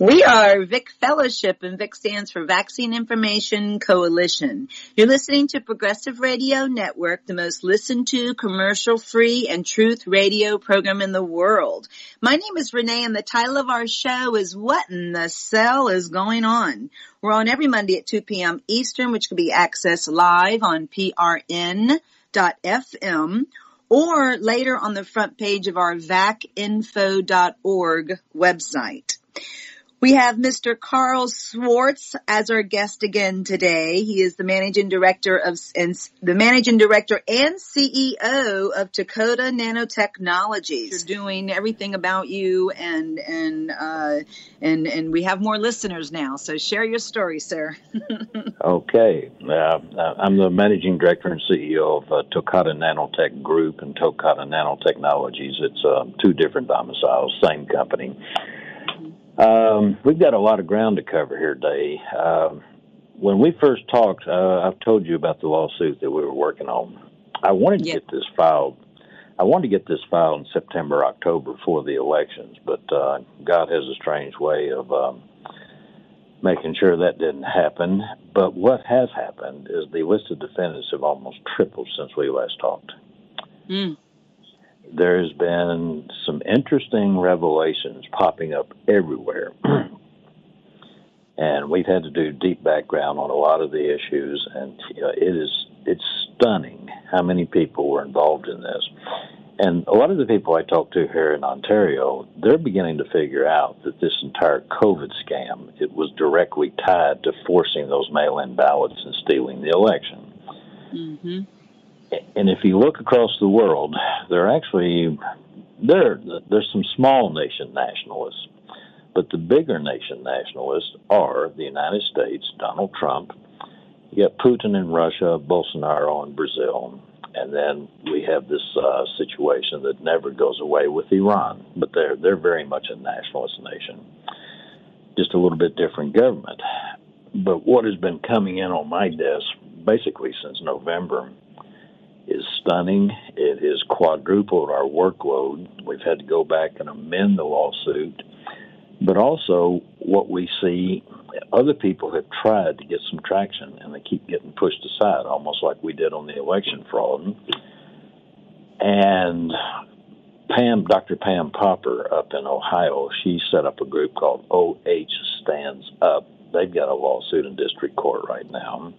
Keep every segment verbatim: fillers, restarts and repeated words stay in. We are Vic Fellowship, and Vic stands for Vaccine Information Coalition. You're listening to Progressive Radio Network, the most listened to, commercial-free, and truth radio program in the world. My name is Renee, and the title of our show is What in the Cell is Going On? We're on every Monday at two p.m. Eastern, which can be accessed live on P R N dot F M or later on the front page of our vac info dot org website. We have Mister Carl Swartz as our guest again today. He is the managing director of and the managing director and C E O of Takota Nanotechnologies. You're doing everything about you, and and uh, and and we have more listeners now. So share your story, sir. Okay, uh, I'm the managing director and C E O of uh, Takota Nanotech Group and Takota Nanotechnologies. It's uh, two different domiciles, same company. Um, we've got a lot of ground to cover here today. Uh, when we first talked, uh, I've told you about the lawsuit that we were working on. I wanted to yep. get this filed. I wanted to get this filed in September, October before the elections, but uh, God has a strange way of um, making sure that didn't happen. But what has happened is the list of defendants have almost tripled since we last talked. Mm. There has been some interesting revelations popping up everywhere. And we've had to do deep background on a lot of the issues. And you know, it is, it's stunning how many people were involved in this. And a lot of the people I talked to here in Ontario, they're beginning to figure out that this entire COVID scam, it was directly tied to forcing those mail-in ballots and stealing the election. Mm-hmm. And if you look across the world, there are actually there there's some small nation nationalists, but the bigger nation nationalists are the United States, Donald Trump. You got Putin in Russia, Bolsonaro in Brazil, and then we have this uh, situation that never goes away with Iran. But they're they're very much a nationalist nation, just a little bit different government. But what has been coming in on my desk basically since November is stunning. It has quadrupled our workload. We've had to go back and amend the lawsuit. But also what we see, other people have tried to get some traction, and they keep getting pushed aside, almost like we did on the election fraud. And Pam, Doctor Pam Popper up in Ohio, she set up a group called O H Stands Up. They've got a lawsuit in district court right now.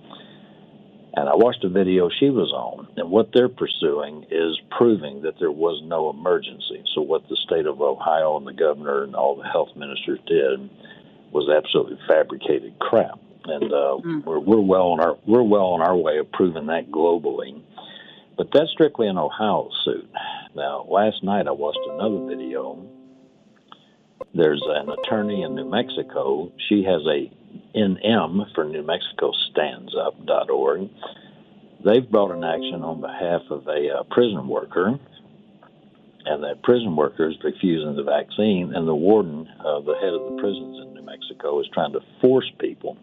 And I watched a video she was on, and what they're pursuing is proving that there was no emergency. So what the state of Ohio and the governor and all the health ministers did was absolutely fabricated crap. And uh, mm. we're, we're well on our we're well on our way of proving that globally. But that's strictly an Ohio suit. Now, last night I watched another video. There's an attorney in New Mexico. She has a N M for New Mexico stands up dot org. They've brought an action on behalf of a uh, prison worker, and that prison worker is refusing the vaccine, and the warden, uh, the head of the prisons in New Mexico, is trying to force people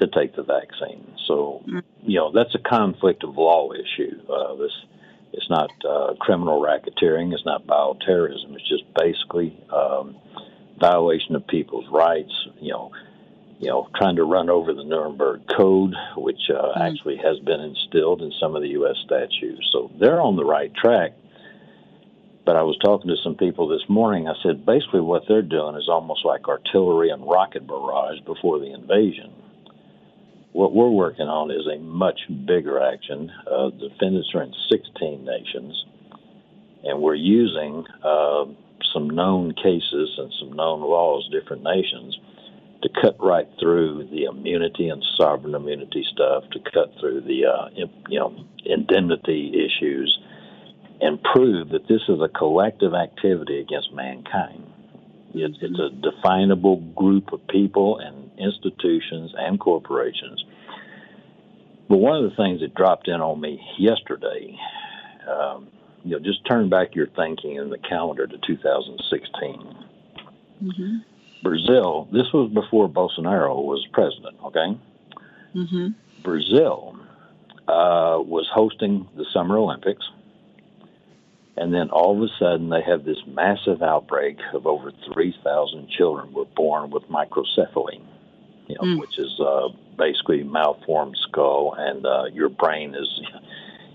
to take the vaccine. So, you know, that's a conflict of law issue. Uh, this It's not uh, criminal racketeering. It's not bioterrorism. It's just basically um, violation of people's rights, you know, you know, trying to run over the Nuremberg Code, which uh, mm-hmm. actually has been instilled in some of the U S statutes. So they're on the right track. But I was talking to some people this morning. I said, basically what they're doing is almost like artillery and rocket barrage before the invasion. What we're working on is a much bigger action. Uh, the defendants are in sixteen nations, and we're using uh, some known cases and some known laws, different nations, to cut right through the immunity and sovereign immunity stuff, to cut through the uh, you know indemnity issues, and prove that this is a collective activity against mankind. It's, it's a definable group of people and institutions and corporations. But one of the things that dropped in on me yesterday, um, you know, just turn back your thinking in the calendar to two thousand sixteen. Mm-hmm. Brazil, this was before Bolsonaro was president, okay? Mm-hmm. Brazil uh, was hosting the Summer Olympics. And then all of a sudden, they have this massive outbreak of over three thousand children were born with microcephaly, you know, mm. which is uh, basically malformed skull, and uh, your brain is,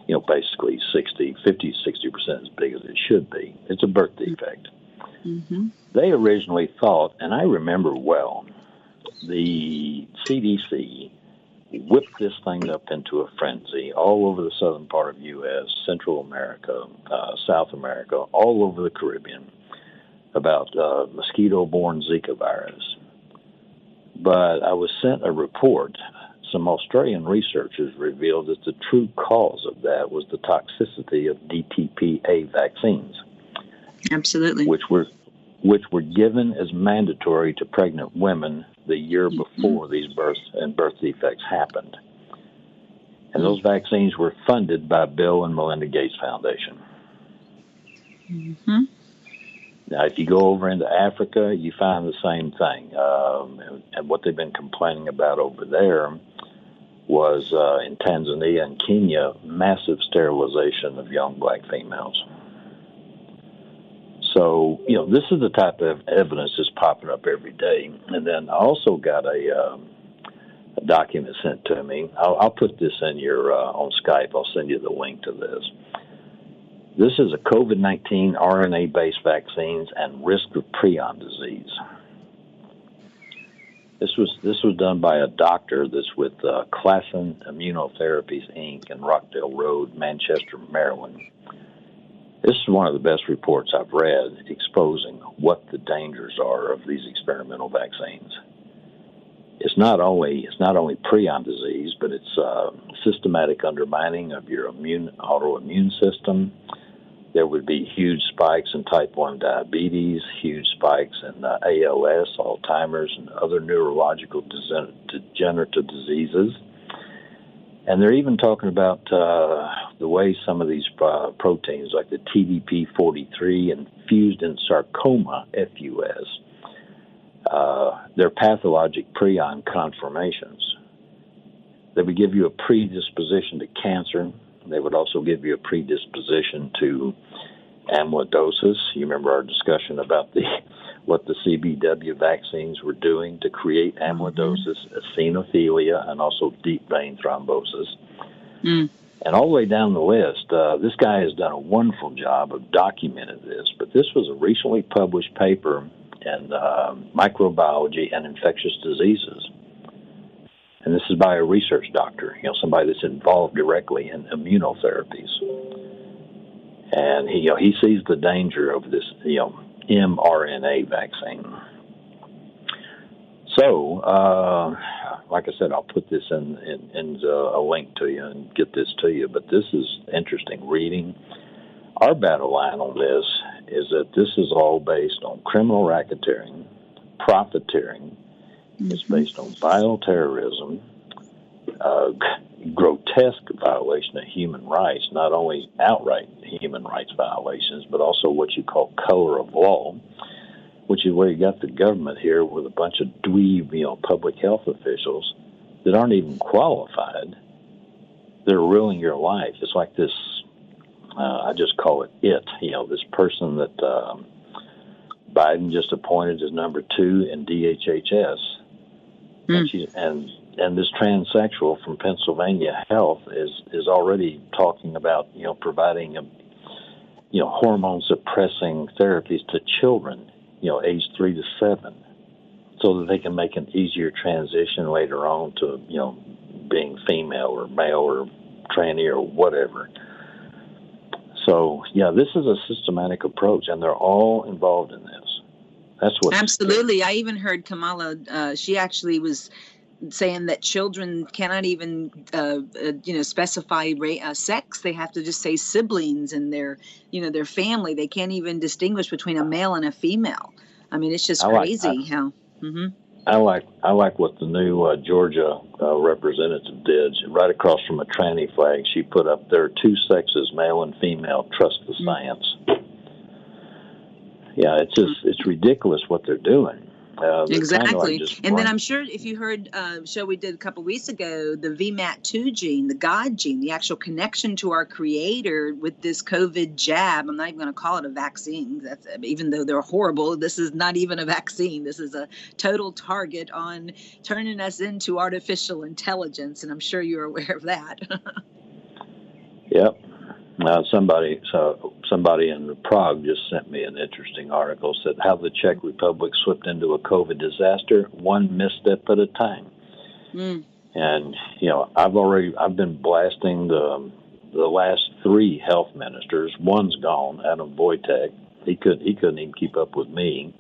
you know, basically sixty, fifty, sixty percent as big as it should be. It's a birth defect. Mm-hmm. They originally thought, and I remember well, the C D C whipped this thing up into a frenzy all over the southern part of U S, Central America, uh, South America, all over the Caribbean about uh, mosquito-borne Zika virus. But I was sent a report. Some Australian researchers revealed that the true cause of that was the toxicity of D T P A vaccines. Absolutely. Which were which were given as mandatory to pregnant women the year before mm-hmm. these births and birth defects happened. And those vaccines were funded by Bill and Melinda Gates Foundation. Mm-hmm. Now, if you go over into Africa, you find the same thing. Um, and what they've been complaining about over there was uh, in Tanzania and Kenya, massive sterilization of young black females. So, you know, this is the type of evidence that's popping up every day. And then I also got a, um, a document sent to me. I'll, I'll put this in your, uh, on Skype. I'll send you the link to this. This is a COVID nineteen R N A-based vaccines and risk of prion disease. This was, this was done by a doctor that's with uh, Classen Immunotherapies, Incorporated in Rockdale Road, Manchester, Maryland. This is one of the best reports I've read exposing what the dangers are of these experimental vaccines. It's not only it's not only prion disease, but it's uh, systematic undermining of your immune autoimmune system. There would be huge spikes in type one diabetes, huge spikes in uh, A L S, Alzheimer's, and other neurological degenerative diseases. And they're even talking about uh, the way some of these uh, proteins, like the T D P forty-three infused in sarcoma, F U S, uh, they're pathologic prion conformations. They would give you a predisposition to cancer. They would also give you a predisposition to amyloidosis. You remember our discussion about the what the C B W vaccines were doing to create amyloidosis, eosinophilia, and also deep vein thrombosis. Mm. And all the way down the list, uh, this guy has done a wonderful job of documenting this, but this was a recently published paper in uh, Microbiology and Infectious Diseases. And this is by a research doctor, you know, somebody that's involved directly in immunotherapies. And he, you know, he sees the danger of this, you know, mRNA vaccine. So, uh, like I said, I'll put this in, in, in uh, a link to you and get this to you. But this is interesting reading. Our battle line on this is that this is all based on criminal racketeering, profiteering. Mm-hmm. It's based on bioterrorism, uh, g- grotesque violation of human rights, not only outright human rights violations, but also what you call color of law, which is where you got the government here with a bunch of dweeb, you know, public health officials that aren't even qualified. They're ruining your life. It's like this, uh, I just call it it, you know, this person that um, Biden just appointed as number two in D H H S. Mm. And, she, and and this transsexual from Pennsylvania Health is, is already talking about, you know, providing, a, you know, hormone-suppressing therapies to children, you know, age three to seven, so that they can make an easier transition later on to, you know, being female or male or tranny or whatever. So, yeah, this is a systematic approach, and they're all involved in this. That's what absolutely. I even heard Kamala. Uh, she actually was saying that children cannot even, uh, uh, you know, specify ra- uh, sex. They have to just say siblings and their, you know, their family. They can't even distinguish between a male and a female. I mean, it's just I crazy like, I, how. Mm-hmm. I like I like what the new uh, Georgia uh, representative did. Right across from a tranny flag, she put up there two sexes, male and female. Trust the mm-hmm. science. Yeah, it's just, it's ridiculous what they're doing. Uh, exactly. And one. Then I'm sure if you heard uh, a show we did a couple weeks ago, the V MAT two gene, the God gene, the actual connection to our creator with this COVID jab. I'm not even going to call it a vaccine. That's, even though they're horrible, this is not even a vaccine. This is a total target on turning us into artificial intelligence. And I'm sure you're aware of that. Yep. Uh, somebody so somebody in Prague just sent me an interesting article, said how the Czech Republic slipped into a COVID disaster, one misstep at a time. Mm. And, you know, I've already I've been blasting the the last three health ministers. One's gone, Adam Vojtek. He could he couldn't even keep up with me.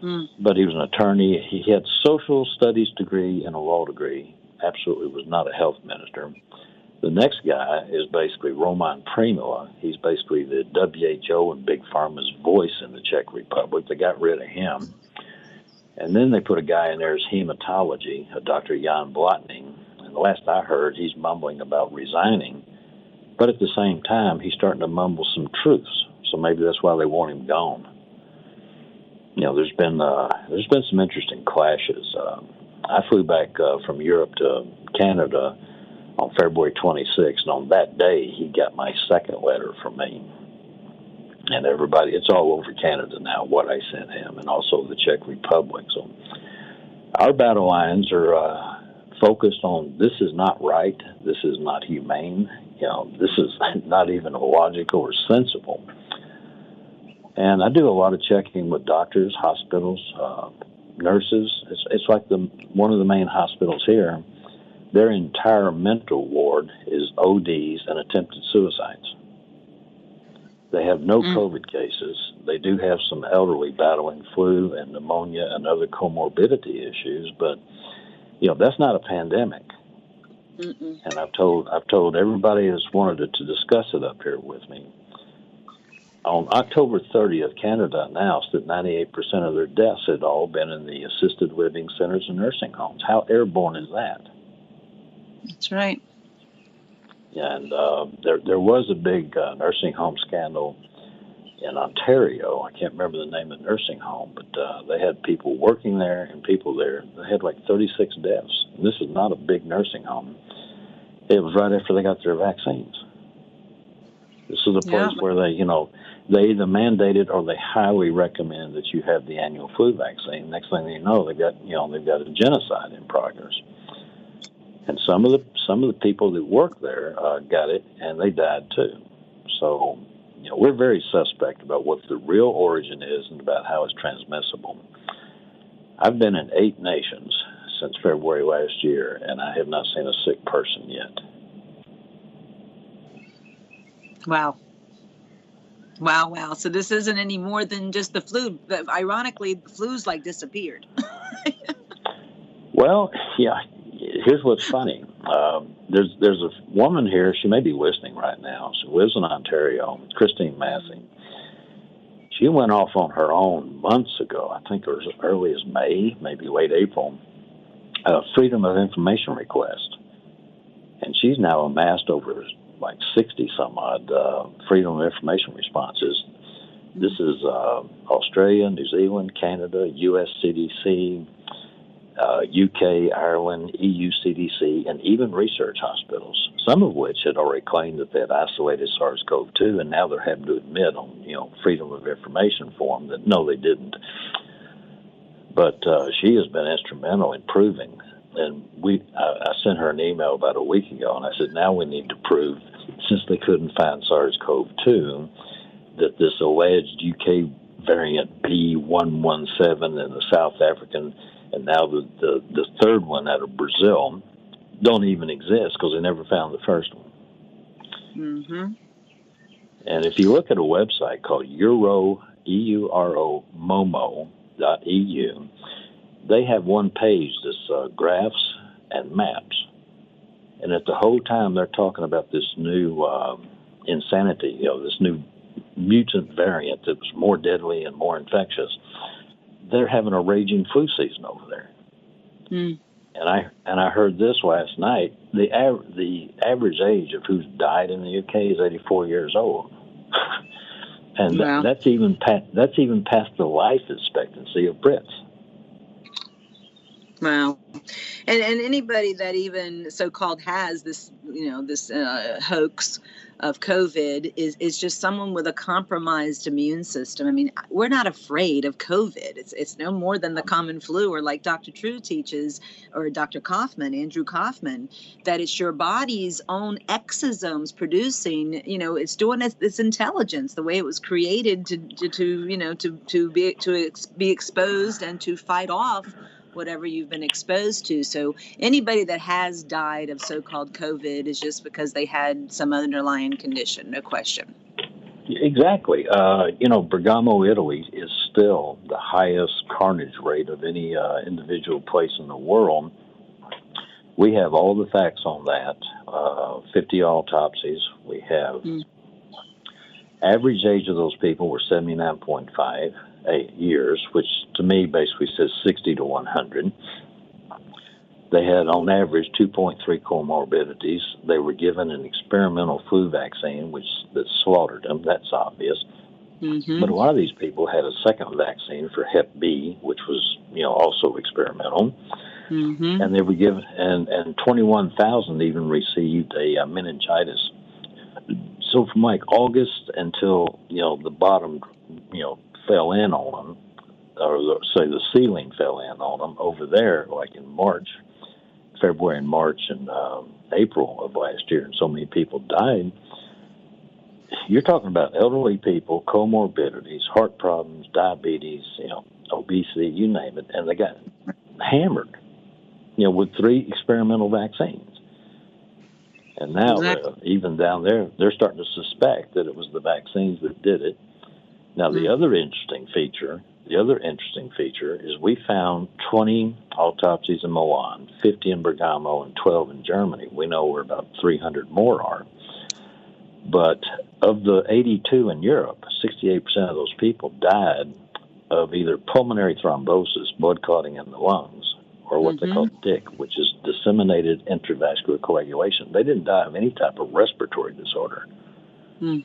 Mm. But he was an attorney. He had social studies degree and a law degree. Absolutely was not a health minister. The next guy is basically Roman Primula. He's basically the W H O and Big Pharma's voice in the Czech Republic. They got rid of him. And then they put a guy in there as hematology, a Doctor Jan Blatny. And the last I heard, he's mumbling about resigning. But at the same time, he's starting to mumble some truths. So maybe that's why they want him gone. You know, there's been uh, there's been some interesting clashes. Uh, I flew back uh, from Europe to Canada on February twenty-sixth, and on that day, he got my second letter from me. And everybody, it's all over Canada now, what I sent him, and also the Czech Republic. So our battle lines are uh, focused on this is not right, this is not humane, you know, this is not even logical or sensible. And I do a lot of checking with doctors, hospitals, uh, nurses. It's, it's like the one of the main hospitals here. Their entire mental ward is O Ds and attempted suicides. They have no mm. COVID cases. They do have some elderly battling flu and pneumonia and other comorbidity issues, but you know that's not a pandemic. Mm-mm. And I've told I've told everybody that's wanted to, to discuss it up here with me. On October thirtieth, Canada announced that ninety-eight percent of their deaths had all been in the assisted living centers and nursing homes. How airborne is that? That's right. And uh, there there was a big uh, nursing home scandal in Ontario. I can't remember the name of the nursing home, but uh, they had people working there and people there. They had like thirty-six deaths. And this is not a big nursing home. It was right after they got their vaccines. This is a place yeah. where they, you know, they either mandated or they highly recommend that you have the annual flu vaccine. Next thing you know, they've got, you know, they've got a genocide in progress. And some of the some of the people that work there uh, got it, and they died too. So, you know, we're very suspect about what the real origin is and about how it's transmissible. I've been in eight nations since February last year, and I have not seen a sick person yet. Wow. Wow, wow. So this isn't any more than just the flu. But ironically, the flu's like disappeared. Well, yeah. Here's what's funny. Um, there's there's a woman here. She may be listening right now. She lives in Ontario. Christine Massing. She went off on her own months ago. I think it was as early as May, maybe late April. A Freedom of Information request, and she's now amassed over like sixty some odd uh, Freedom of Information responses. This is uh, Australia, New Zealand, Canada, U S C D C. Uh, U K, Ireland, E U C D C, and even research hospitals, some of which had already claimed that they had isolated SARS-CoV two, and now they're having to admit on, you know, Freedom of Information form that no, they didn't. But uh, she has been instrumental in proving, and we I, I sent her an email about a week ago, and I said, now we need to prove, since they couldn't find SARS-CoV two, that this alleged U K variant B one one seven in the South African. And now the, the, the third one out of Brazil don't even exist because they never found the first one. Mm-hmm. And if you look at a website called Euro, E U R O, momo dot E U, they have one page that's uh, graphs and maps. And at the whole time they're talking about this new uh, insanity, you know, this new mutant variant that was more deadly and more infectious. They're having a raging flu season over there, mm. and I and I heard this last night. The av- the average age of who's died in the U K is eighty-four years old, and wow. th- that's even pa- that's even past the life expectancy of Brits. Wow. And and anybody that even so-called has this, you know, this uh, hoax of COVID is, is just someone with a compromised immune system. I mean, we're not afraid of COVID. It's it's no more than the common flu, or like Doctor True teaches, or Doctor Kaufman, Andrew Kaufman, that it's your body's own exosomes producing, you know, it's doing its, its intelligence, the way it was created to, to, to you know, to, to, be, to ex- be exposed and to fight off whatever you've been exposed to. So anybody that has died of so-called COVID is just because they had some underlying condition, no question. Exactly. Uh, you know, Bergamo, Italy is still the highest carnage rate of any uh, individual place in the world. We have all the facts on that, uh, fifty autopsies. We have mm. average age of those people were seventy-nine point five. Eight years, which to me basically says sixty to one hundred. They had on average two point three comorbidities. They were given an experimental flu vaccine, which that slaughtered them. That's obvious. Mm-hmm. But a lot of these people had a second vaccine for Hep B, which was, you know, also experimental. Mm-hmm. And they were given, and, and twenty-one thousand even received a uh, meningitis. So from like August until, you know, the bottom, you know, fell in on them, or say the ceiling fell in on them over there, like in March, February and March and um, April of last year, and so many people died. You're talking about elderly people, comorbidities, heart problems, diabetes, you know, obesity, you name it, and they got hammered, you know, with three experimental vaccines. And now, exactly. uh, even down there, they're starting to suspect that it was the vaccines that did it. Now, the other interesting feature, the other interesting feature is we found twenty autopsies in Milan, fifty in Bergamo, and twelve in Germany. We know where about three hundred more are. But of the eighty-two in Europe, sixty-eight percent of those people died of either pulmonary thrombosis, blood clotting in the lungs, or what mm-hmm. they call D I C, which is disseminated intravascular coagulation. They didn't die of any type of respiratory disorder. Mm.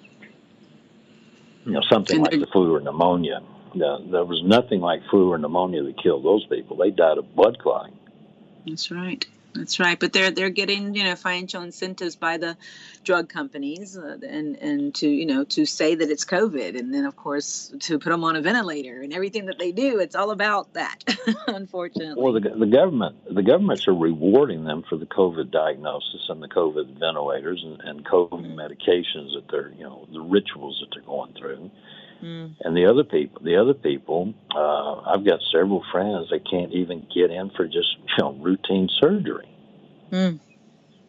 You know, something like the flu or pneumonia. Now, there was nothing like flu or pneumonia that killed those people. They died of blood clotting. That's right. That's right. But they're they're getting, you know, financial incentives by the drug companies, uh, and and to, you know, to say that it's COVID, and then of course to put them on a ventilator, and everything that they do, it's all about that. Unfortunately. Well, the, the government the governments are rewarding them for the COVID diagnosis and the COVID ventilators and, and COVID mm-hmm. medications that they're, you know, the rituals that they're going through. Mm. And the other people, the other people, uh, I've got several friends that can't even get in for just, you know, routine surgery. Mm.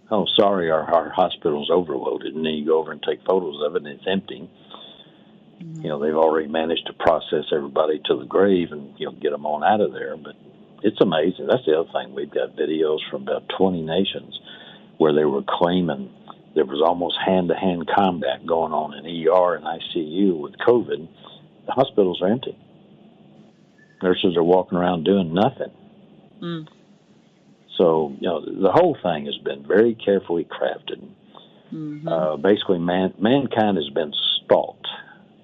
Oh, sorry, our, our hospital's overloaded, and then you go over and take photos of it, and it's empty. Mm. You know, they've already managed to process everybody to the grave and, you know, get them on out of there. But it's amazing. That's the other thing. We've got videos from about twenty nations where they were claiming there was almost hand-to-hand combat going on in E R and I C U with COVID. The hospitals are empty. Nurses are walking around doing nothing. Mm. So, you know, the whole thing has been very carefully crafted. Mm-hmm. Uh, basically, man, mankind has been stalked,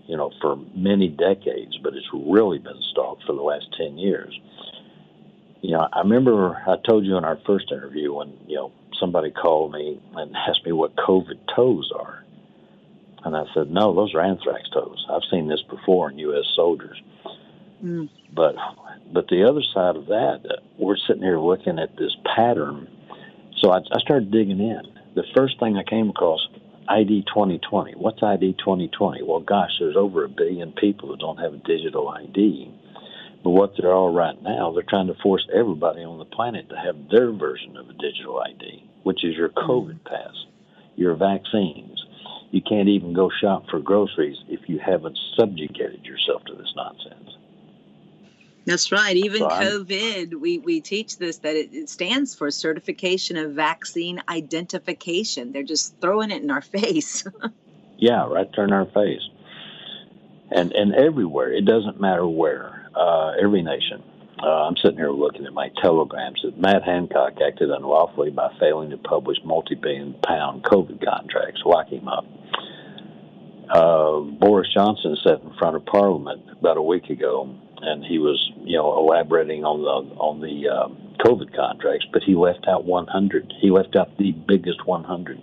you know, for many decades, but it's really been stalked for the last ten years. You know, I remember I told you in our first interview when, you know, somebody called me and asked me what COVID toes are. And I said, no, those are anthrax toes. I've seen this before in U S soldiers. Mm. But but the other side of that, uh, we're sitting here looking at this pattern. So I, I started digging in. The first thing I came across, I D twenty twenty. What's I D twenty twenty? Well, gosh, there's over a billion people that don't have a digital I D. But what they're all right now, they're trying to force everybody on the planet to have their version of a digital I D, which is your COVID pass, your vaccines. You can't even go shop for groceries if you haven't subjugated yourself to this nonsense. That's right. Even so COVID, we, we teach this, that it, it stands for Certification of Vaccine Identification. They're just throwing it in our face. Yeah, right there in our face. And, and everywhere. It doesn't matter where. Uh, every nation. Uh, I'm sitting here looking at my telegrams that Matt Hancock acted unlawfully by failing to publish multi-billion pound COVID contracts. Lock him up. Uh, Boris Johnson sat in front of Parliament about a week ago, and he was, you know, elaborating on the on the um, COVID contracts, but he left out one hundred. He left out the biggest one hundred.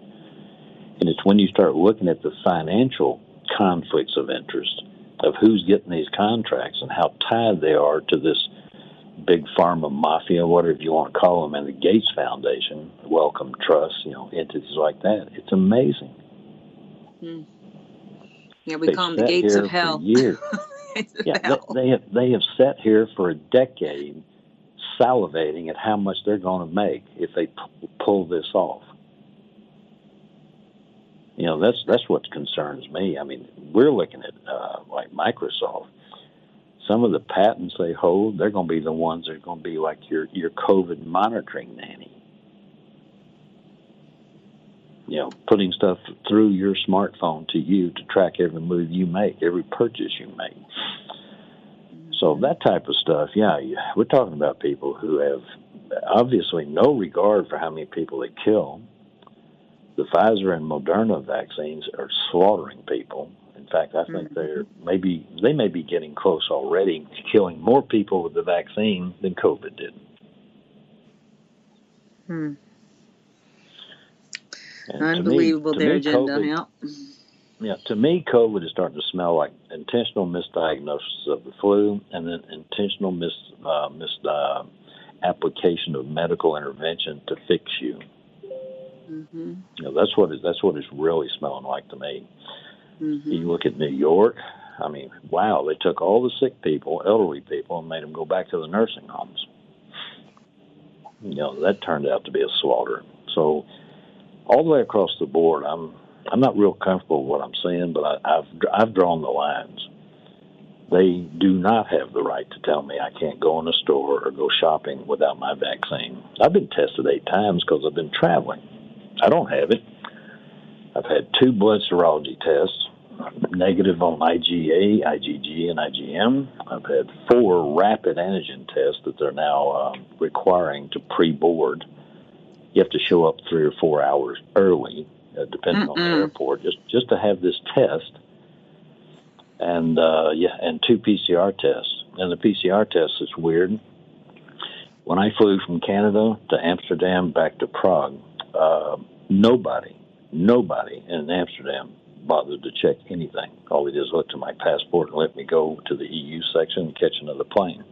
And it's when you start looking at the financial conflicts of interest of who's getting these contracts and how tied they are to this big pharma mafia, whatever you want to call them, and the Gates Foundation, Wellcome Trust, you know, entities like that. It's amazing. Mm. Yeah, we they call them the gates of hell. Years. yeah, hell. They, they have they have sat here for a decade, salivating at how much they're going to make if they p- pull this off. You know, that's that's what concerns me. I mean, we're looking at uh, like Microsoft. Some of the patents they hold, they're going to be the ones that are going to be like your, your COVID monitoring nanny. You know, putting stuff through your smartphone to you to track every move you make, every purchase you make. So that type of stuff, yeah, we're talking about people who have obviously no regard for how many people they kill. The Pfizer and Moderna vaccines are slaughtering people. In fact, I think they're maybe they may be getting close already to killing more people with the vaccine than COVID did. Hmm. Unbelievable, their agenda. Yeah. Yeah, to me, COVID is starting to smell like intentional misdiagnosis of the flu and then intentional mis, uh, mis uh, application of medical intervention to fix you. Mm-hmm. You know, that's what it, that's what it's really smelling like to me. Mm-hmm. You look at New York. I mean, wow, they took all the sick people, elderly people, and made them go back to the nursing homes. You know, that turned out to be a slaughter. So all the way across the board, I'm I'm not real comfortable with what I'm saying, but I, I've I've drawn the lines. They do not have the right to tell me I can't go in a store or go shopping without my vaccine. I've been tested eight times because I've been traveling. I don't have it. I've had two blood serology tests, negative on I G A, I G G, and I G M. I've had four rapid antigen tests that they're now uh, requiring to pre-board. You have to show up three or four hours early, uh, depending Mm-mm. on the airport, just just to have this test. And uh, yeah, and two P C R tests. And the P C R test is weird. When I flew from Canada to Amsterdam back to Prague, uh, nobody. Nobody in Amsterdam bothered to check anything. All they did is look to my passport and let me go to the E U section and catch another plane.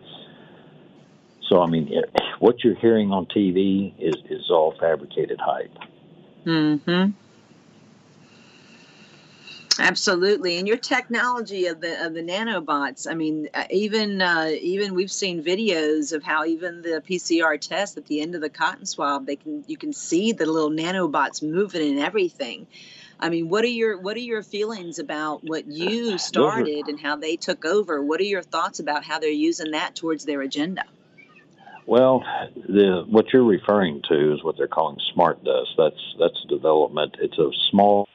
So, I mean, what you're hearing on T V is, is all fabricated hype. Mm-hmm. Absolutely. And your technology of the of the nanobots, I mean, even uh, even we've seen videos of how even the P C R test at the end of the cotton swab, they can you can see the little nanobots moving and everything. I mean, what are your what are your feelings about what you started and how they took over? What are your thoughts about how they're using that towards their agenda? Well, the, what you're referring to is what they're calling smart dust. That's that's development. It's a small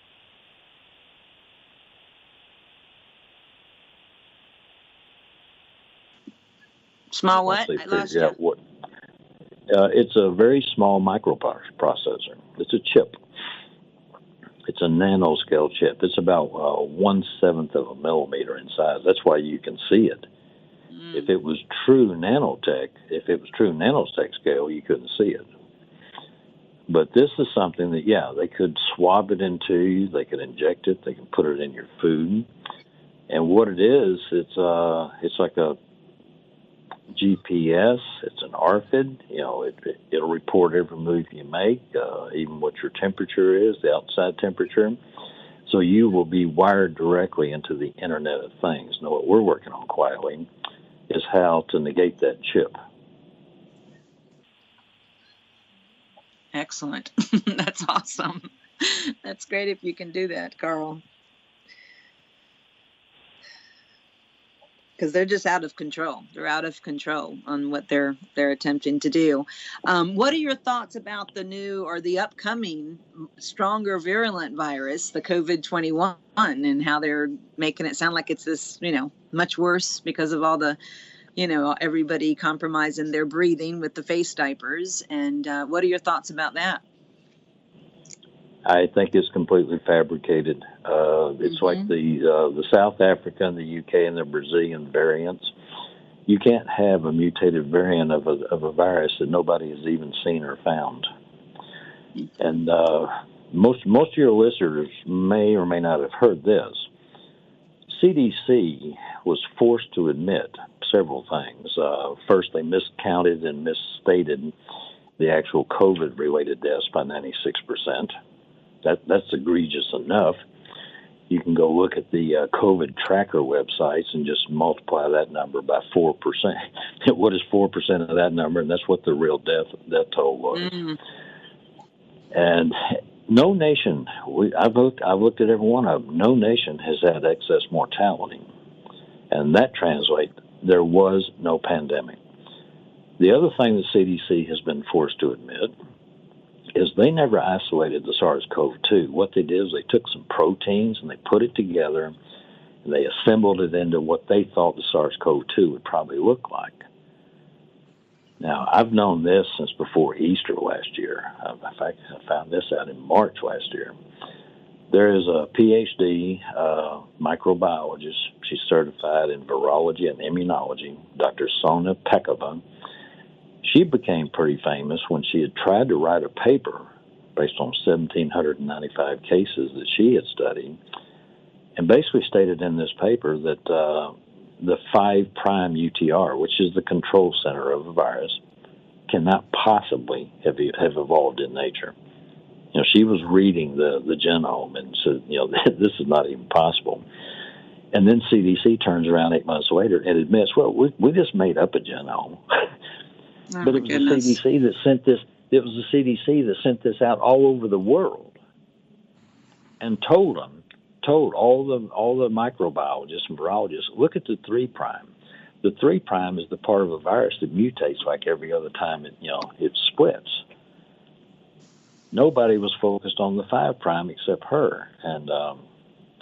Small what? I lost you. What, uh, it's a very small microprocessor. It's a chip. It's a nanoscale chip. It's about uh, one-seventh of a millimeter in size. That's why you can see it. Mm. If it was true nanotech, if it was true nanotech scale, you couldn't see it. But this is something that, yeah, they could swab it into you. They could inject it. They can put it in your food. And what it is, it's uh, it's like a G P S, it's an ARFID, you know, it, it, it'll report every move you make, uh, even what your temperature is, the outside temperature. So you will be wired directly into the Internet of Things. Now, what we're working on quietly is how to negate that chip. Excellent. That's awesome. That's great if you can do that, Carl. Because they're just out of control. They're out of control on what they're they're attempting to do. Um, what are your thoughts about the new or the upcoming stronger virulent virus, the COVID twenty-one, and how they're making it sound like it's this, you know, much worse because of all the, you know, everybody compromising their breathing with the face diapers? And uh, what are your thoughts about that? I think it's completely fabricated. Uh, it's mm-hmm. like the uh, the South African, the U K, and the Brazilian variants. You can't have a mutated variant of a, of a virus that nobody has even seen or found. And uh, most most of your listeners may or may not have heard this. C D C was forced to admit several things. Uh, first, they miscounted and misstated the actual COVID-related deaths by ninety-six percent. That, that's egregious enough. You can go look at the uh, COVID tracker websites and just multiply that number by four percent. What is four percent of that number? And that's what the real death death toll was. Mm-hmm. And no nation, we, I've, looked, I've looked at every one of them, no nation has had excess mortality. And that translates, there was no pandemic. The other thing the C D C has been forced to admit is they never isolated the SARS-C o V two. What they did is they took some proteins and they put it together and they assembled it into what they thought the SARS-C o V two would probably look like. Now, I've known this since before Easter last year. In fact, I found this out in March last year. There is a P H D uh, microbiologist. She's certified in virology and immunology, Doctor Sona Pekova. She became pretty famous when she had tried to write a paper based on one thousand seven hundred ninety-five cases that she had studied, and basically stated in this paper that uh, the five prime U T R, which is the control center of a virus, cannot possibly have, have evolved in nature. You know, she was reading the, the genome and said, you know, this is not even possible. And then C D C turns around eight months later and admits, well, we, we just made up a genome. Oh, but it was goodness. the C D C that sent this. It was the C D C that sent this out all over the world, and told them, told all the all the microbiologists and virologists, look at the three prime. The three prime is the part of a virus that mutates like every other time it you know it splits. Nobody was focused on the five prime except her, and um,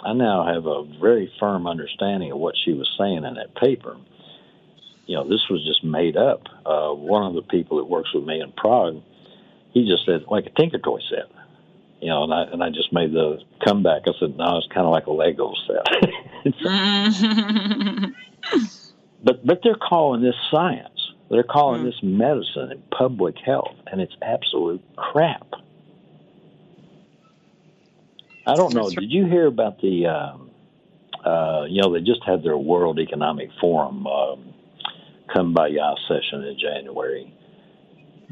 I now have a very firm understanding of what she was saying in that paper. You know, this was just made up. Uh, one of the people that works with me in Prague, he just said, like a Tinker Toy set. You know, and I and I just made the comeback. I said, no, it's kind of like a Lego set. but but they're calling this science. They're calling mm. this medicine and public health, and it's absolute crap. I don't know. Did you hear about the, um, uh, you know, they just had their World Economic Forum um Kumbaya session in January.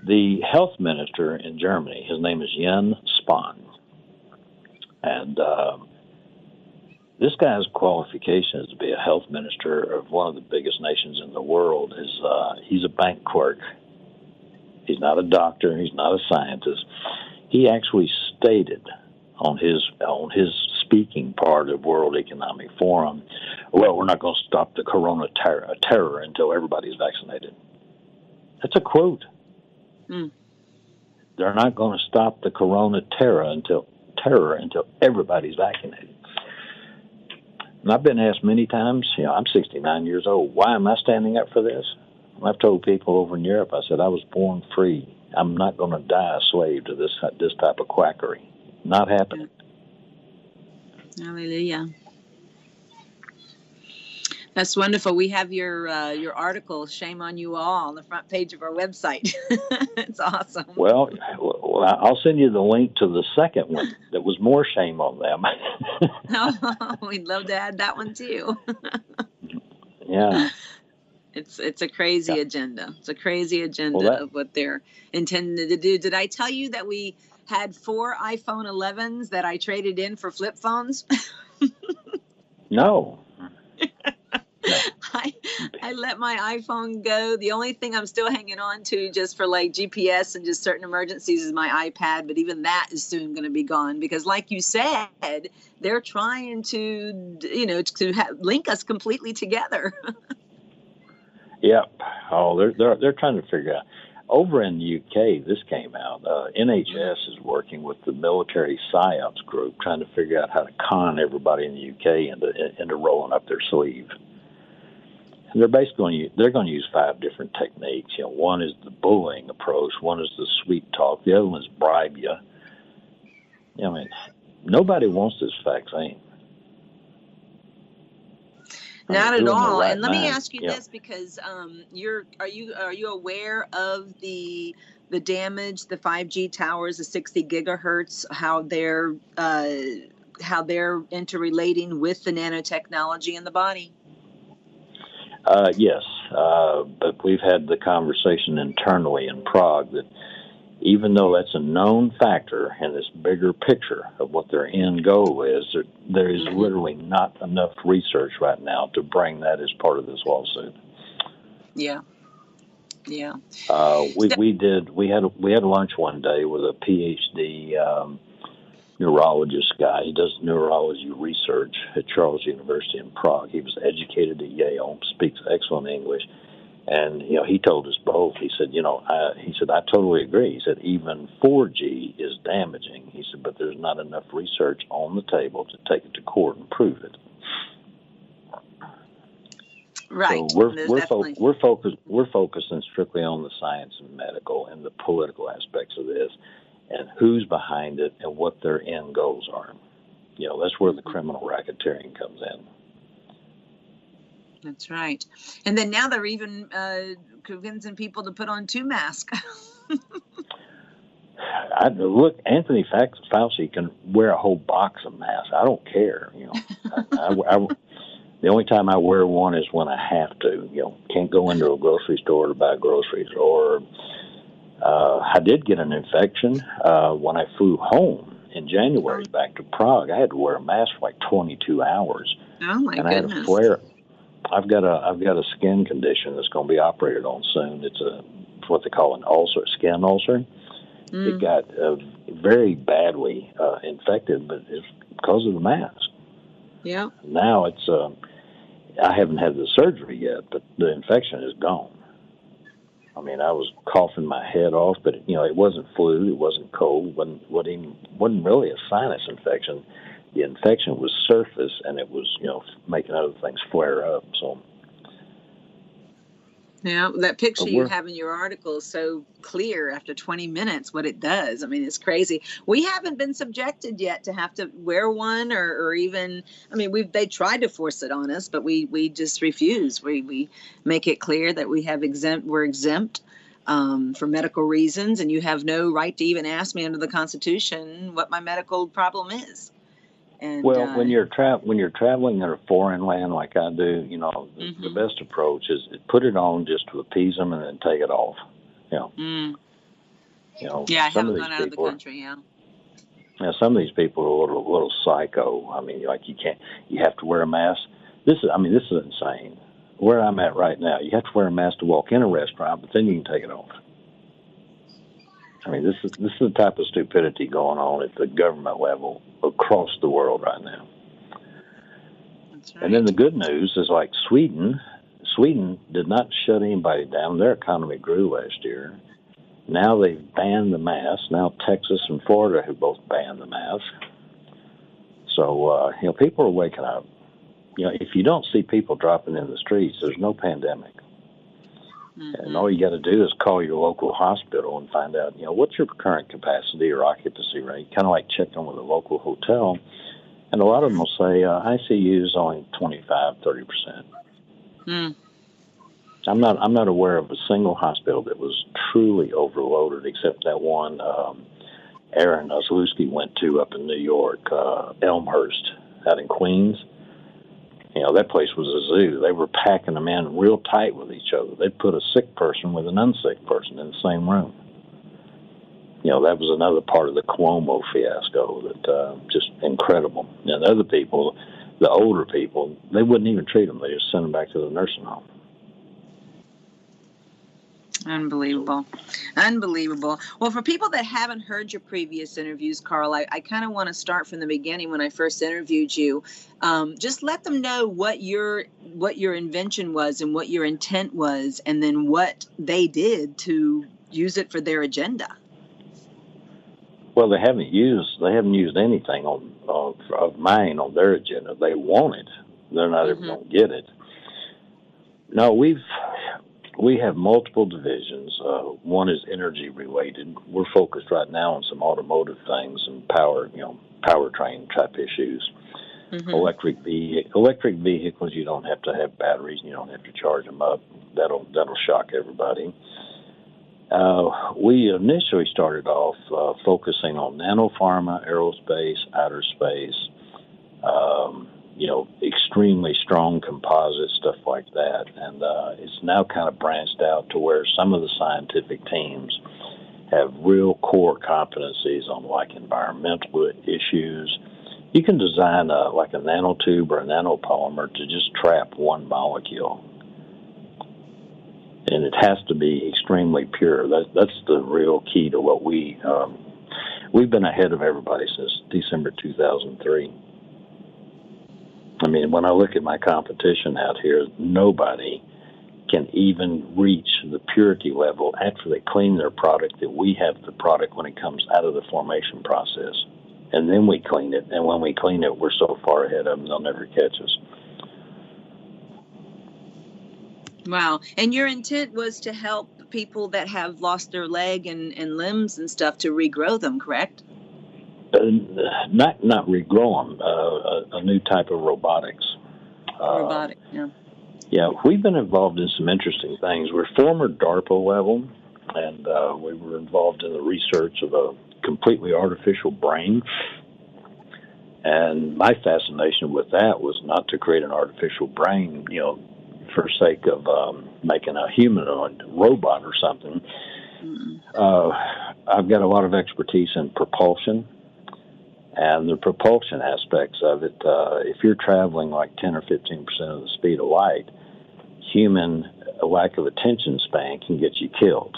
The health minister in Germany, his name is Jan Spahn, and uh, this guy's qualifications to be a health minister of one of the biggest nations in the world is uh, he's a bank clerk. He's not a doctor. He's not a scientist. He actually stated on his on his speaking part of World Economic Forum, well, we're not going to stop the corona ter- terror until everybody's vaccinated. That's a quote. Mm. They're not going to stop the corona terror until terror until everybody's vaccinated. And I've been asked many times, you know, I'm sixty-nine years old. Why am I standing up for this? And I've told people over in Europe, I said, I was born free. I'm not going to die a slave to this this type of quackery. Not happening. Yeah. Hallelujah. That's wonderful. We have your uh, your article, Shame on You All, on the front page of our website. It's awesome. Well, well, I'll send you the link to the second one that was more shame on them. Oh, we'd love to add that one too. Yeah. It's it's a crazy yeah. agenda. It's a crazy agenda well, that, of what they're intending to do. Did I tell you that we had four iPhone elevens that I traded in for flip phones? No. I I let my iPhone go. The only thing I'm still hanging on to just for like G P S and just certain emergencies is my iPad. But even that is soon going to be gone because, like you said, they're trying to, you know, to ha- link us completely together. Yep. Oh, they're, they're, they're trying to figure out. Over in the U K, this came out. Uh, N H S is working with the military PSYOPs group trying to figure out how to con everybody in the U K into, into rolling up their sleeve. And they're basically going to use, they're going to use five different techniques. You know, one is the bullying approach. One is the sweet talk. The other one is bribe you. I mean, nobody wants this vaccine. Not at all. Right, and let me ask you yep. this, because um, you're are you are you aware of the the damage the five G towers, the sixty gigahertz, how they're uh, how they're interrelating with the nanotechnology in the body? Uh, yes, uh, but we've had the conversation internally in Prague that even though that's a known factor in this bigger picture of what their end goal is, there, there is literally not enough research right now to bring that as part of this lawsuit. Yeah, yeah. Uh, we we did we had we had lunch one day with a PhD um, neurologist guy. He does neurology research at Charles University in Prague. He was educated at Yale, speaks excellent English. And, you know, he told us both, he said, you know, I, he said, I totally agree. He said, even four G is damaging. He said, but there's not enough research on the table to take it to court and prove it. Right. So we're, we're, fo- we're, focused, we're focusing strictly on the science and medical and the political aspects of this and who's behind it and what their end goals are. You know, that's where the criminal racketeering comes in. That's right. And then now they're even uh, convincing people to put on two masks. I, look, Anthony Fauci can wear a whole box of masks. I don't care. You know, I, I, I, the only time I wear one is when I have to. You know, can't go into a grocery store to buy groceries. Or uh, I did get an infection uh, when I flew home in January back to Prague. I had to wear a mask for like twenty-two hours. Oh my and goodness! I had a flare. I've got a I've got a skin condition that's going to be operated on soon. It's a what they call an ulcer, skin ulcer. Mm. It got uh, very badly uh, infected, but it's because of the mask. Yeah. Now it's uh, I haven't had the surgery yet, but the infection is gone. I mean, I was coughing my head off, but you know, it wasn't flu, it wasn't cold, wasn't wasn't, wasn't really a sinus infection. The infection was surface, and it was, you know, making other things flare up. So, now that picture you have in your article is so clear after twenty minutes what it does. I mean, it's crazy. We haven't been subjected yet to have to wear one, or, or even. I mean, we've they tried to force it on us, but we we just refuse. We we make it clear that we have exempt. We're exempt. Um, for medical reasons, and you have no right to even ask me under the Constitution what my medical problem is. And, well, uh, when you're tra- when you're traveling in a foreign land like I do, you know, mm-hmm. the best approach is put it on just to appease them and then take it off. You know, mm. you know yeah, I haven't gone out of the country, yeah. Now, some of these people are a little, little psycho. I mean, like you can't, you have to wear a mask. This is, I mean, this is insane. Where I'm at right now, you have to wear a mask to walk in a restaurant, but then you can take it off. I mean, this is this is the type of stupidity going on at the government level across the world right now. That's right. And then the good news is, like Sweden, Sweden did not shut anybody down. Their economy grew last year. Now they've banned the mask. Now Texas and Florida have both banned the mask. So uh, you know, people are waking up. You know, if you don't see people dropping in the streets, there's no pandemic. Mm-hmm. And all you got to do is call your local hospital and find out, you know, what's your current capacity or occupancy rate? Kind of like checking with a local hotel. And a lot of them will say, uh, I C U is only twenty-five, thirty percent. Mm. I'm not I'm not aware of a single hospital that was truly overloaded except that one um, Aaron Oslewski went to up in New York, uh, Elmhurst out in Queens. You know, that place was a zoo. They were packing them in real tight with each other. They'd put a sick person with an unsick person in the same room. You know, that was another part of the Cuomo fiasco that uh, just incredible. And other people, the older people, they wouldn't even treat them. They just sent them back to the nursing home. Unbelievable. Unbelievable. Well, for people that haven't heard your previous interviews, Carl, I, I kind of want to start from the beginning when I first interviewed you. Um, just let them know what your what your invention was and what your intent was, and then what they did to use it for their agenda. Well, they haven't used they haven't used anything on of, of mine on their agenda. They want it. They're not mm-hmm. ever going to get it. No, we've... We have multiple divisions. Uh, one is energy related. We're focused right now on some automotive things and power, you know, powertrain type issues. Mm-hmm. Electric ve- electric vehicles, you don't have to have batteries, and you don't have to charge them up. That'll that'll shock everybody. Uh, we initially started off uh, focusing on nanopharma, aerospace, outer space, um, you know, extremely strong composites, stuff like that. And uh, it's now kind of branched out to where some of the scientific teams have real core competencies on like environmental issues. You can design a, like a nanotube or a nanopolymer to just trap one molecule. And it has to be extremely pure. That, that's the real key to what we, um, we've been ahead of everybody since December two thousand three. I mean, when I look at my competition out here, nobody can even reach the purity level after they clean their product that we have the product when it comes out of the formation process. And then we clean it. And when we clean it, we're so far ahead of them, they'll never catch us. Wow. And your intent was to help people that have lost their leg and, and limbs and stuff to regrow them, correct? Uh, not not regrow them, uh, a, a new type of robotics. Robotic, uh, yeah. Yeah, we've been involved in some interesting things. We're former DARPA level, and uh, we were involved in the research of a completely artificial brain. And my fascination with that was not to create an artificial brain, you know, for sake of um, making a humanoid robot or something. Mm-hmm. Uh, I've got a lot of expertise in propulsion and the propulsion aspects of it. Uh, if you're traveling like ten or fifteen percent of the speed of light, human lack of attention span can get you killed.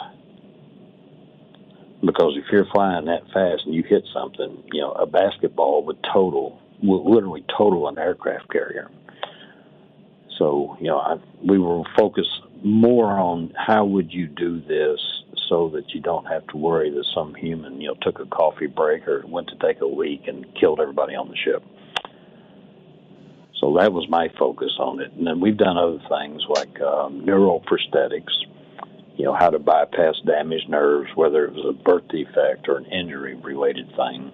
Because if you're flying that fast and you hit something, you know, a basketball would total, would literally total an aircraft carrier. So, you know, I, we were focused more on how would you do this so that you don't have to worry that some human, you know, took a coffee break or went to take a leak and killed everybody on the ship. So that was my focus on it. And then we've done other things like um, neural prosthetics, you know, how to bypass damaged nerves, whether it was a birth defect or an injury-related thing.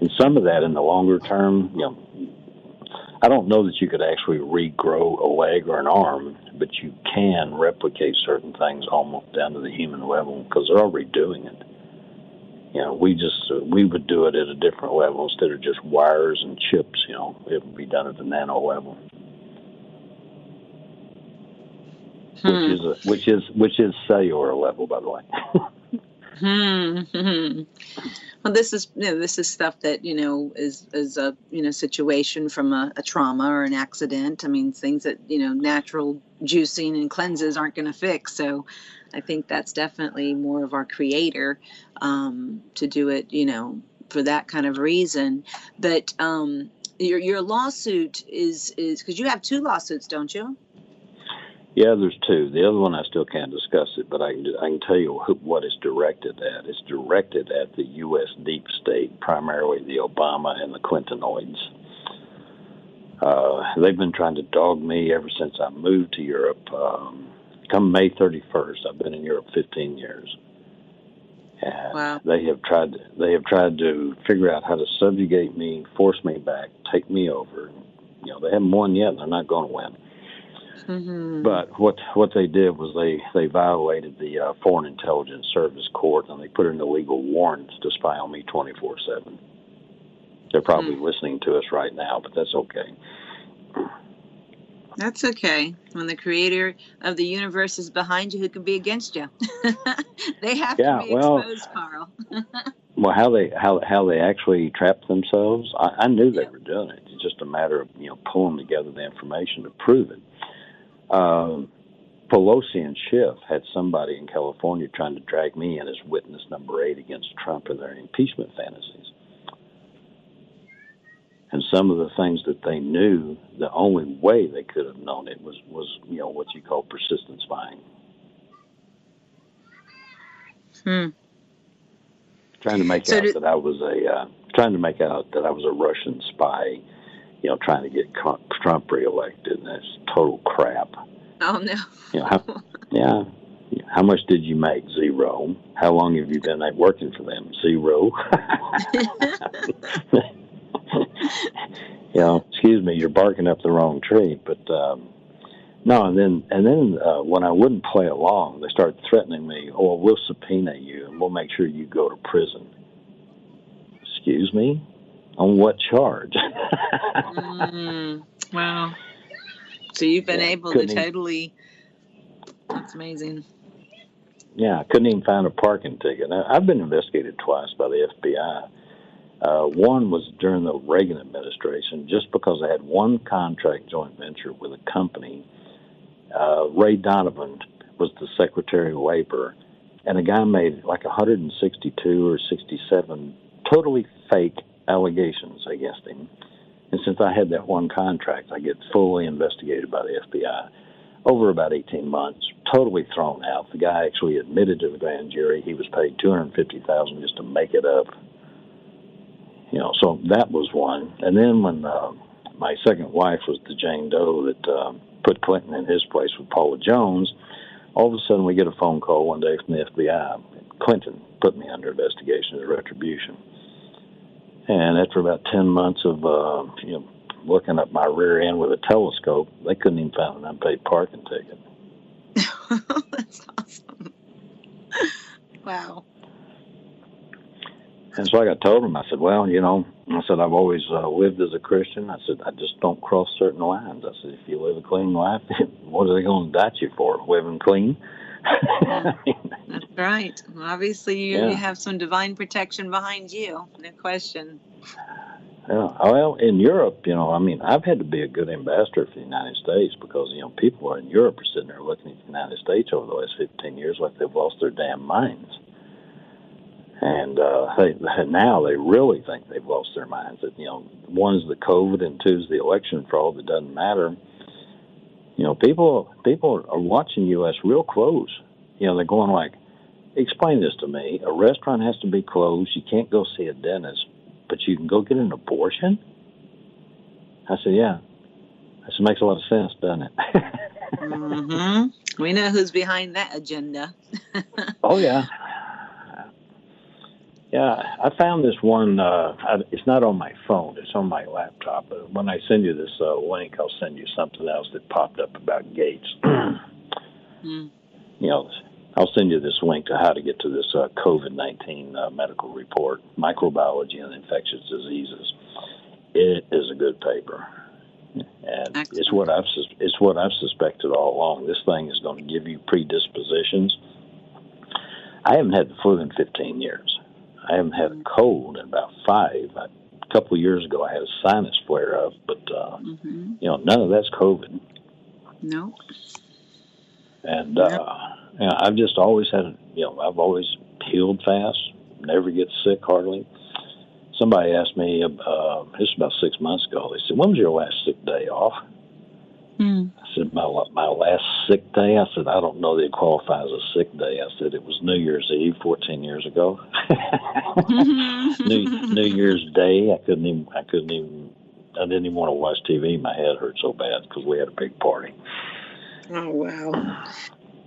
And some of that in the longer term, you know, I don't know that you could actually regrow a leg or an arm, but you can replicate certain things almost down to the human level because they're already doing it. You know, we just uh, we would do it at a different level instead of just wires and chips. You know, it would be done at the nano level, hmm. which is a, which is which is cellular level, by the way. hmm. Well, this is you know, this is stuff that you know is is a you know situation from a, a trauma or an accident. I mean, things that you know natural juicing and cleanses aren't going to fix. So, I think that's definitely more of our creator um, to do it. You know, for that kind of reason. But um, your your lawsuit is is because you have two lawsuits, don't you? Yeah, there's two. The other one I still can't discuss it, but I can I can tell you what it's directed at. It's directed at the U S deep state, primarily the Obama and the Clintonoids. Uh, they've been trying to dog me ever since I moved to Europe. Um, come May thirty-first, I've been in Europe fifteen years, and wow. they have tried to, they have tried to figure out how to subjugate me, force me back, take me over. You know, they haven't won yet, and they're not going to win. Mm-hmm. But what what they did was they, they violated the uh, Foreign Intelligence Service Court, and they put in illegal warrants to spy on me twenty-four seven. They're probably mm-hmm. listening to us right now, but that's okay. That's okay. When the creator of the universe is behind you, who can be against you? They have yeah, to be well, exposed, Carl. Well, how they how how they actually trapped themselves, I, I knew they yeah. were doing it. It's just a matter of you know pulling together the information to prove it. Um, Pelosi and Schiff had somebody in California trying to drag me in as witness number eight against Trump and their impeachment fantasies. And some of the things that they knew, the only way they could have known it was, was you know, what you call persistent spying. Hmm. Trying to make so out did- that I was a uh, trying to make out that I was a Russian spy. You know, trying to get Trump reelected, and that's total crap. Oh, no. You know, how, yeah. How much did you make? Zero. How long have you been like, working for them? Zero. You know, excuse me, you're barking up the wrong tree. But um, no, and then and then uh, when I wouldn't play along, they started threatening me. Oh, well, we'll subpoena you, and we'll make sure you go to prison. Excuse me? On what charge? mm, wow. So you've been yeah, able to even, totally... That's amazing. Yeah, I couldn't even find a parking ticket. Now, I've been investigated twice by the F B I. Uh, one was during the Reagan administration, just because I had one contract joint venture with a company. Uh, Ray Donovan was the Secretary of Labor, and a guy made like one hundred sixty-two or sixty-seven totally fake allegations against him. And since I had that one contract, I get fully investigated by the F B I. Over about eighteen months, totally thrown out. The guy actually admitted to the grand jury he was paid two hundred fifty thousand dollars just to make it up. You know, so that was one. And then when uh, my second wife was the Jane Doe that uh, put Clinton in his place with Paula Jones, all of a sudden we get a phone call one day from the F B I. Clinton put me under investigation as retribution. And after about ten months of, uh, you know, looking up my rear end with a telescope, they couldn't even find an unpaid parking ticket. That's awesome. Wow. And so I got told them, I said, well, you know, I said, I've always uh, lived as a Christian. I said, I just don't cross certain lines. I said, if you live a clean life, what are they going to indict you for? Living clean? Yeah. That's right. Well, obviously, you yeah. have some divine protection behind you. No question. Yeah. Well, in Europe, you know, I mean, I've had to be a good ambassador for the United States because, you know, people in Europe are sitting there looking at the United States over the last fifteen years like they've lost their damn minds. And uh, they, now they really think they've lost their minds. That, you know, one is the COVID and two is the election fraud that doesn't matter. You know, people people are watching U S real close. You know, they're going like, explain this to me. A restaurant has to be closed. You can't go see a dentist, but you can go get an abortion? I said, yeah. I said, makes a lot of sense, doesn't it? Mm-hmm. We know who's behind that agenda. Oh, yeah. Yeah, I found this one. Uh, I, it's not on my phone. It's on my laptop. But when I send you this uh, link, I'll send you something else that popped up about Gates. mm. You know, I'll send you this link to how to get to this uh, COVID nineteen uh, medical report, microbiology and infectious diseases. It is a good paper, and Excellent. it's what I've it's what I've suspected all along. This thing is going to give you predispositions. I haven't had the flu in fifteen years. I haven't had a cold in about five. I, a couple of years ago, I had a sinus flare-up, but uh, mm-hmm. you know, none of that's COVID. No. And uh, no. You know, I've just always had, you know, I've always healed fast, never get sick hardly. Somebody asked me, uh, this was about six months ago. They said, "When was your last sick day off?" Mm. I said, my my last sick day? I said, I don't know that it qualifies as a sick day. I said, it was New Year's Eve fourteen years ago. New, New Year's Day, I couldn't even, I couldn't even, I didn't even want to watch T V. My head hurt so bad because we had a big party. Oh, wow.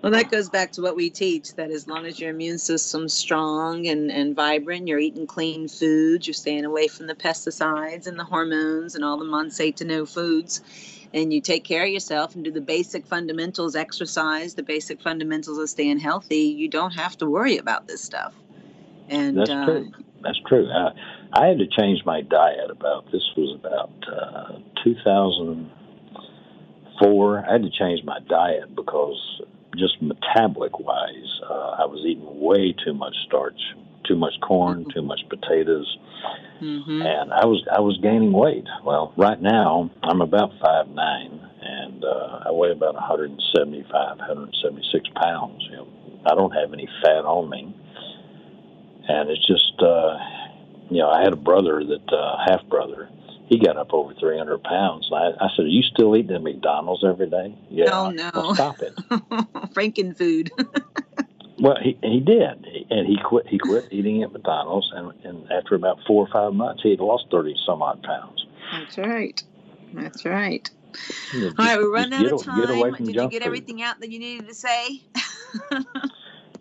Well, that goes back to what we teach, that as long as your immune system's strong and, and vibrant, you're eating clean foods, you're staying away from the pesticides and the hormones and all the Monsanto no foods, and you take care of yourself and do the basic fundamentals, exercise, the basic fundamentals of staying healthy, you don't have to worry about this stuff. And That's uh, true. That's true. I, I had to change my diet about, this was about uh, two thousand four. I had to change my diet because just metabolic-wise, uh, I was eating way too much starch, too much corn, mm-hmm. too much potatoes. Mm-hmm. And I was I was gaining weight. Well, right now I'm about five nine, and uh, I weigh about one seventy-five, one seventy-six pounds. You know, I don't have any fat on me, and it's just uh, you know, I had a brother that uh, half brother. He got up over three hundred pounds. And I, I said, "Are you still eating at McDonald's every day?" Yeah. Oh no! Well, stop it. Franken food. Well, he he did, and he quit. He quit eating at McDonald's, and, and after about four or five months, he had lost thirty some odd pounds. That's right. That's right. You know, all just, right, we're running out of time. Get away from Did junk you get food. Everything out that you needed to say?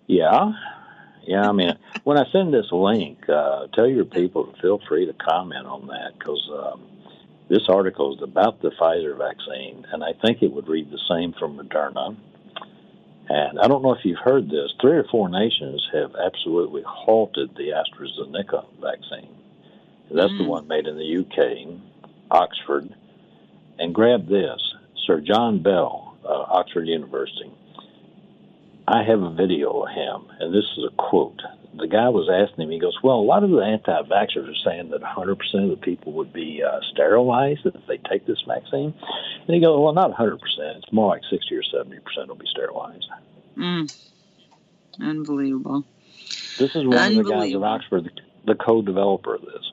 Yeah, yeah. I mean, when I send this link, uh, tell your people to feel free to comment on that, because um, this article is about the Pfizer vaccine, and I think it would read the same from Moderna. And I don't know if you've heard this, three or four nations have absolutely halted the AstraZeneca vaccine. That's mm. the one made in the U K, Oxford. And grab this, Sir John Bell, uh, Oxford University. I have a video of him, and this is a quote. The guy was asking him, he goes, well, a lot of the anti-vaxxers are saying that one hundred percent of the people would be uh, sterilized if they take this vaccine. And he goes, well, not one hundred percent. It's more like sixty or seventy percent will be sterilized. Mm. Unbelievable. This is one of the guys at Oxford, the co-developer of this.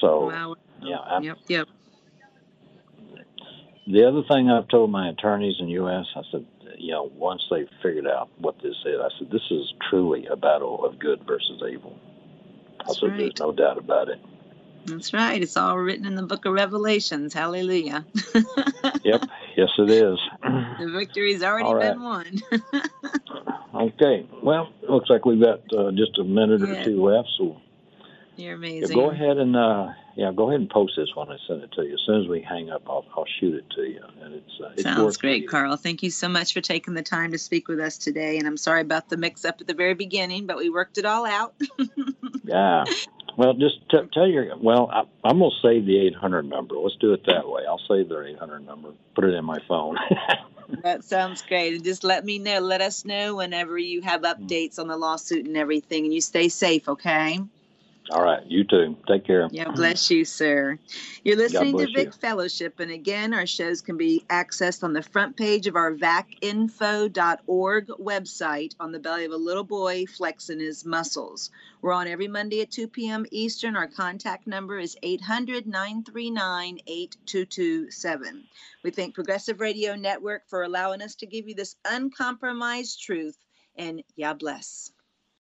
So, wow. yeah. I'm, yep, yep. The other thing I've told my attorneys in the U S, I said, you know, once they figured out what this is, I said, this is truly a battle of good versus evil. I said, there's no doubt about it. That's right. It's all written in the book of Revelations. Hallelujah. Yep. Yes, it is. The victory's already right. been won. Okay. Well, it looks like we've got uh, just a minute yeah. or two left. So you're amazing. Yeah, go ahead and uh, yeah, go ahead and post this one and send it to you. As soon as we hang up, I'll, I'll shoot it to you. And it's uh, sounds it's great, Carl. Thank you so much for taking the time to speak with us today. And I'm sorry about the mix-up at the very beginning, but we worked it all out. Yeah. Well, just t- tell your well. I, I'm gonna save the eight hundred number. Let's do it that way. I'll save their eight hundred number. Put it in my phone. That sounds great. And just let me know. Let us know whenever you have updates on the lawsuit and everything. And you stay safe, okay? All right. You too. Take care. Yeah, bless you, sir. You're listening to Vic you. Fellowship. And again, our shows can be accessed on the front page of our vac info dot org website on the belly of a little boy flexing his muscles. We're on every Monday at two p.m. Eastern. Our contact number is eight hundred, nine three nine, eight two two seven. We thank Progressive Radio Network for allowing us to give you this uncompromised truth. And yeah, bless.